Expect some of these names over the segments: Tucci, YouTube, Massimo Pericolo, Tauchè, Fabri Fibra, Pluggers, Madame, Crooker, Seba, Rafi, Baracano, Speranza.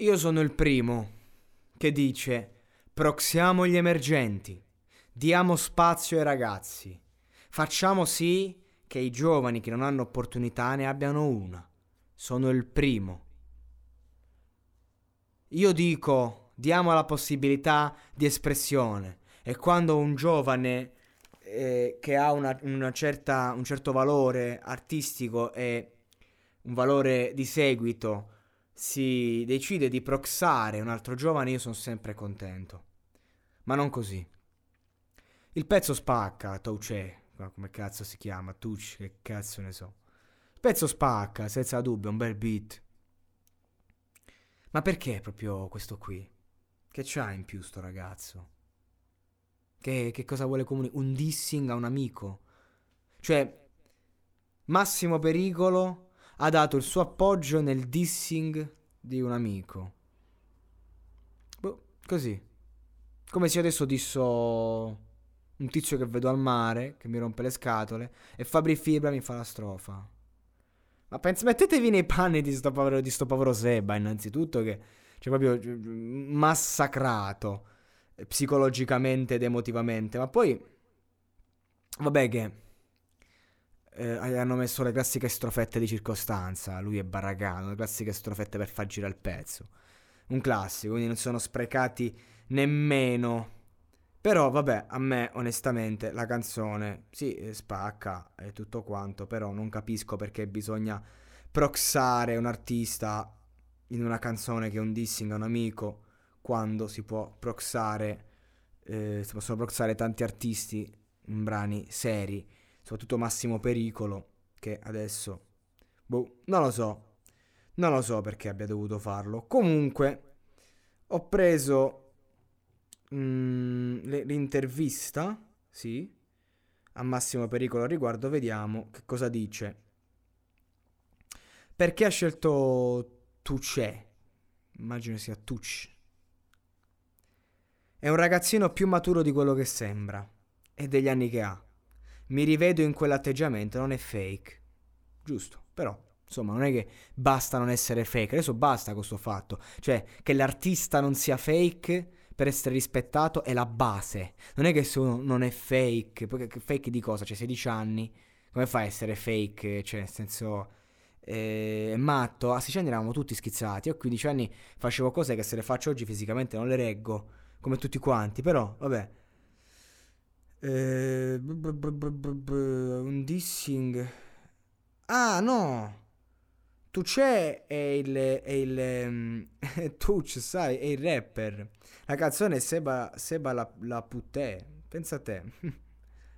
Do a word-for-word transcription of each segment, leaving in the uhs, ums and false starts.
Io sono il primo che dice: proxiamo gli emergenti, diamo spazio ai ragazzi, facciamo sì che i giovani che non hanno opportunità ne abbiano una. Sono il primo. Io dico: diamo la possibilità di espressione, e quando un giovane eh, che ha una, una certa, un certo valore artistico e un valore di seguito si decide di proxare un altro giovane, io sono sempre contento. Ma non così. Il pezzo spacca, Tauchè, come cazzo si chiama, Tucci, che cazzo ne so. Il pezzo spacca, senza dubbio, un bel beat. Ma perché proprio questo qui? Che c'ha in più sto ragazzo? Che, che cosa vuole comunicare? Un dissing a un amico? Cioè, Massimo Pericolo ha dato il suo appoggio nel dissing di un amico. Boh, così. Come se adesso disso un tizio che vedo al mare, che mi rompe le scatole, e Fabri Fibra mi fa la strofa. Ma penso, mettetevi nei panni di sto povero, di sto povero Seba, innanzitutto, che c'è proprio massacrato psicologicamente ed emotivamente. Ma poi, vabbè che... Eh, hanno messo le classiche strofette di circostanza. Lui è Baracano, le classiche strofette per far girare il pezzo. Un classico, quindi non sono sprecati nemmeno. Però vabbè, a me onestamente la canzone sì, spacca e tutto quanto, però non capisco perché bisogna proxare un artista in una canzone che è un dissing a un amico, quando si può proxare eh, si possono proxare tanti artisti in brani seri, soprattutto Massimo Pericolo, che adesso, boh, non lo so, non lo so perché abbia dovuto farlo. Comunque, ho preso mm, l'intervista, sì, a Massimo Pericolo al riguardo, vediamo che cosa dice. Perché ha scelto Tucci? Immagino sia Tucci. È un ragazzino più maturo di quello che sembra e degli anni che ha. Mi rivedo in quell'atteggiamento, non è fake. Giusto, però, insomma, non è che basta non essere fake. Adesso basta con questo fatto. Cioè, che l'artista non sia fake per essere rispettato è la base. Non è che se uno non è fake... Fake di cosa? Cioè, sedici anni? Come fa a essere fake? Cioè, nel senso... Eh, matto. A sedici anni eravamo tutti schizzati. Io a quindici anni facevo cose che se le faccio oggi fisicamente non le reggo. Come tutti quanti, però, vabbè. Eh, b- b- b- b- b- un dissing. Ah no, Tucci è il, è il um, Tucci, sai, è il rapper. La canzone è Seba, Seba la, la puttè. Pensa a te. Me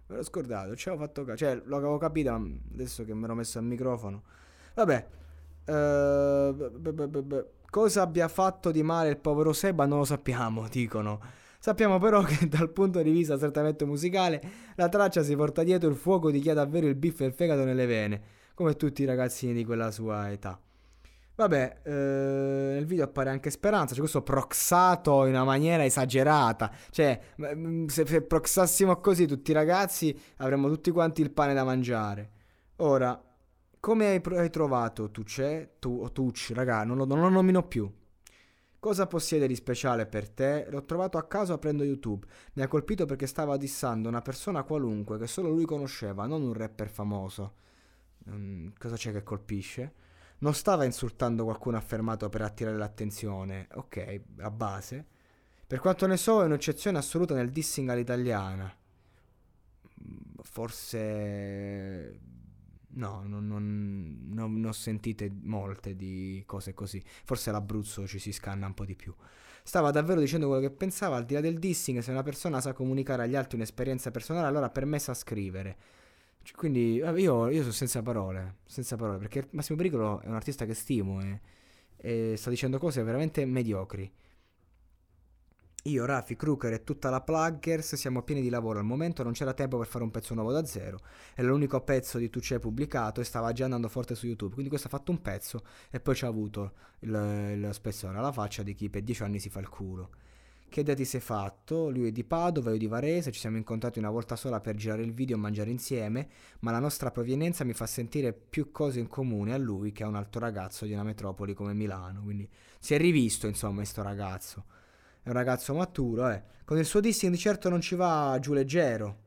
l'ho scordato, ci avevo fatto ca- Cioè lo avevo capito, ma adesso che me l'ho messo al microfono. Vabbè, uh, b- b- b- b- cosa abbia fatto di male il povero Seba non lo sappiamo, dicono. Sappiamo però che dal punto di vista strettamente musicale la traccia si porta dietro il fuoco di chi ha davvero il biff e il fegato nelle vene, come tutti i ragazzini di quella sua età. Vabbè, eh, nel video appare anche Speranza, cioè questo proxato in una maniera esagerata. Cioè, se, se proxassimo così tutti i ragazzi avremmo tutti quanti il pane da mangiare. Ora, come hai, pro- hai trovato Tucci? Tu, Tucci, raga, non lo, non lo nomino più. Cosa possiede di speciale per te? L'ho trovato a caso aprendo YouTube. Mi ha colpito perché stava dissando una persona qualunque che solo lui conosceva, non un rapper famoso. Mm, cosa c'è che colpisce? Non stava insultando qualcuno affermato per attirare l'attenzione. Ok, a base. Per quanto ne so, è un'eccezione assoluta nel dissing all'italiana. Forse... No, non, non, non, non sentite molte di cose così. Forse l'Abruzzo ci si scanna un po' di più. Stava davvero dicendo quello che pensava, al di là del dissing. Se una persona sa comunicare agli altri un'esperienza personale, allora per me sa scrivere. Cioè, quindi io, io sono senza parole, senza parole, perché Massimo Pericolo è un artista che stimo e, e sta dicendo cose veramente mediocri. Io, Rafi, Crooker e tutta la Pluggers siamo pieni di lavoro al momento, non c'era tempo per fare un pezzo nuovo da zero. È l'unico pezzo di Tucci pubblicato e stava già andando forte su YouTube, quindi questo ha fatto un pezzo e poi ci ha avuto il, il spezzone alla faccia di chi per dieci anni si fa il culo. Che dati si è fatto? Lui è di Padova, io di Varese, ci siamo incontrati una volta sola per girare il video e mangiare insieme, ma la nostra provenienza mi fa sentire più cose in comune a lui che a un altro ragazzo di una metropoli come Milano, quindi si è rivisto insomma sto ragazzo. È un ragazzo maturo, eh. Con il suo dissing di certo non ci va giù leggero.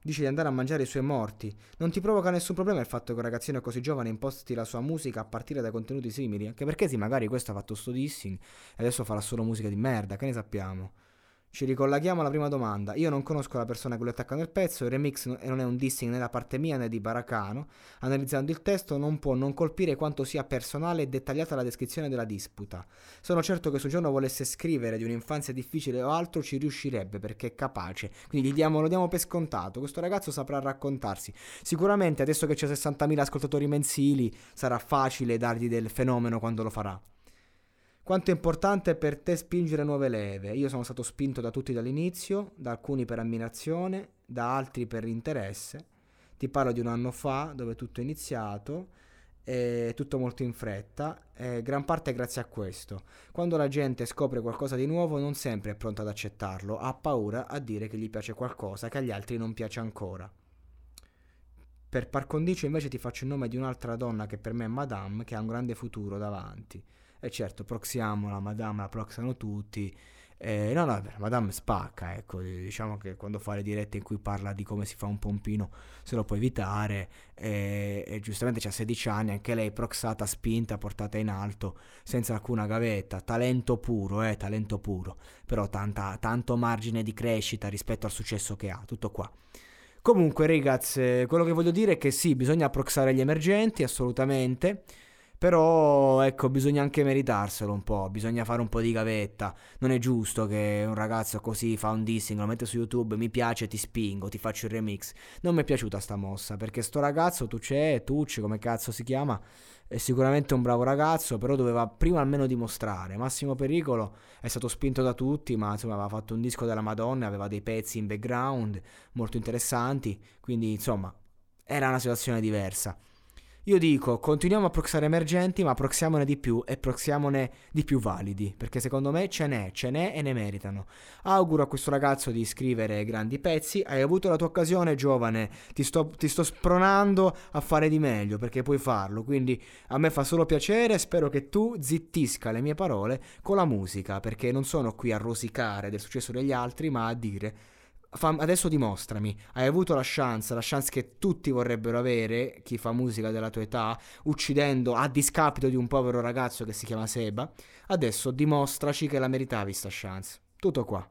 Dice di andare a mangiare i suoi morti. Non ti provoca nessun problema il fatto che un ragazzino così giovane imposti la sua musica a partire da contenuti simili? Anche perché sì, magari questo ha fatto sto dissing e adesso farà solo musica di merda, che ne sappiamo? Ci ricolleghiamo alla prima domanda. Io non conosco la persona che lo attacca nel pezzo, il remix non è un dissing né da parte mia né di Baracano. Analizzando il testo non può non colpire quanto sia personale e dettagliata la descrizione della disputa. Sono certo che se un giorno volesse scrivere di un'infanzia difficile o altro ci riuscirebbe perché è capace. Quindi gli diamo, lo diamo per scontato, questo ragazzo saprà raccontarsi. Sicuramente adesso che c'è sessantamila ascoltatori mensili sarà facile dargli del fenomeno quando lo farà. Quanto è importante per te spingere nuove leve? Io sono stato spinto da tutti dall'inizio, da alcuni per ammirazione, da altri per interesse. Ti parlo di un anno fa, dove tutto è iniziato, è tutto molto in fretta, e gran parte è grazie a questo. Quando la gente scopre qualcosa di nuovo non sempre è pronta ad accettarlo, ha paura a dire che gli piace qualcosa che agli altri non piace ancora. Per par condicio invece ti faccio il nome di un'altra donna che per me è Madame, che ha un grande futuro davanti. E certo, proxiamo la Madame, la proxano tutti. Eh, no, no, Madame spacca, ecco, diciamo che quando fa le dirette in cui parla di come si fa un pompino se lo può evitare, eh, e giustamente c'ha sedici anni, anche lei proxata, spinta, portata in alto, senza alcuna gavetta, talento puro, eh, talento puro, però tanta, tanto margine di crescita rispetto al successo che ha, tutto qua. Comunque, ragazzi, quello che voglio dire è che sì, bisogna proxare gli emergenti, assolutamente. Però ecco, bisogna anche meritarselo un po', bisogna fare un po' di gavetta. Non è giusto che un ragazzo così fa un dissing, lo mette su YouTube, mi piace, ti spingo, ti faccio il remix. Non mi è piaciuta sta mossa, perché sto ragazzo Tucci, Tucci, come cazzo si chiama, è sicuramente un bravo ragazzo, però doveva prima almeno dimostrare. Massimo Pericolo è stato spinto da tutti, ma insomma aveva fatto un disco della Madonna, aveva dei pezzi in background molto interessanti, quindi insomma era una situazione diversa. Io dico, continuiamo a proxare emergenti, ma proxiamone di più e proxiamone di più validi, perché secondo me ce n'è, ce n'è e ne meritano. Auguro a questo ragazzo di scrivere grandi pezzi, hai avuto la tua occasione giovane, ti sto, ti sto spronando a fare di meglio, perché puoi farlo, quindi a me fa solo piacere, spero che tu zittisca le mie parole con la musica, perché non sono qui a rosicare del successo degli altri, ma a dire... Adesso dimostrami, hai avuto la chance, la chance che tutti vorrebbero avere, chi fa musica della tua età, uccidendo a discapito di un povero ragazzo che si chiama Seba. Adesso dimostraci che la meritavi sta chance. Tutto qua.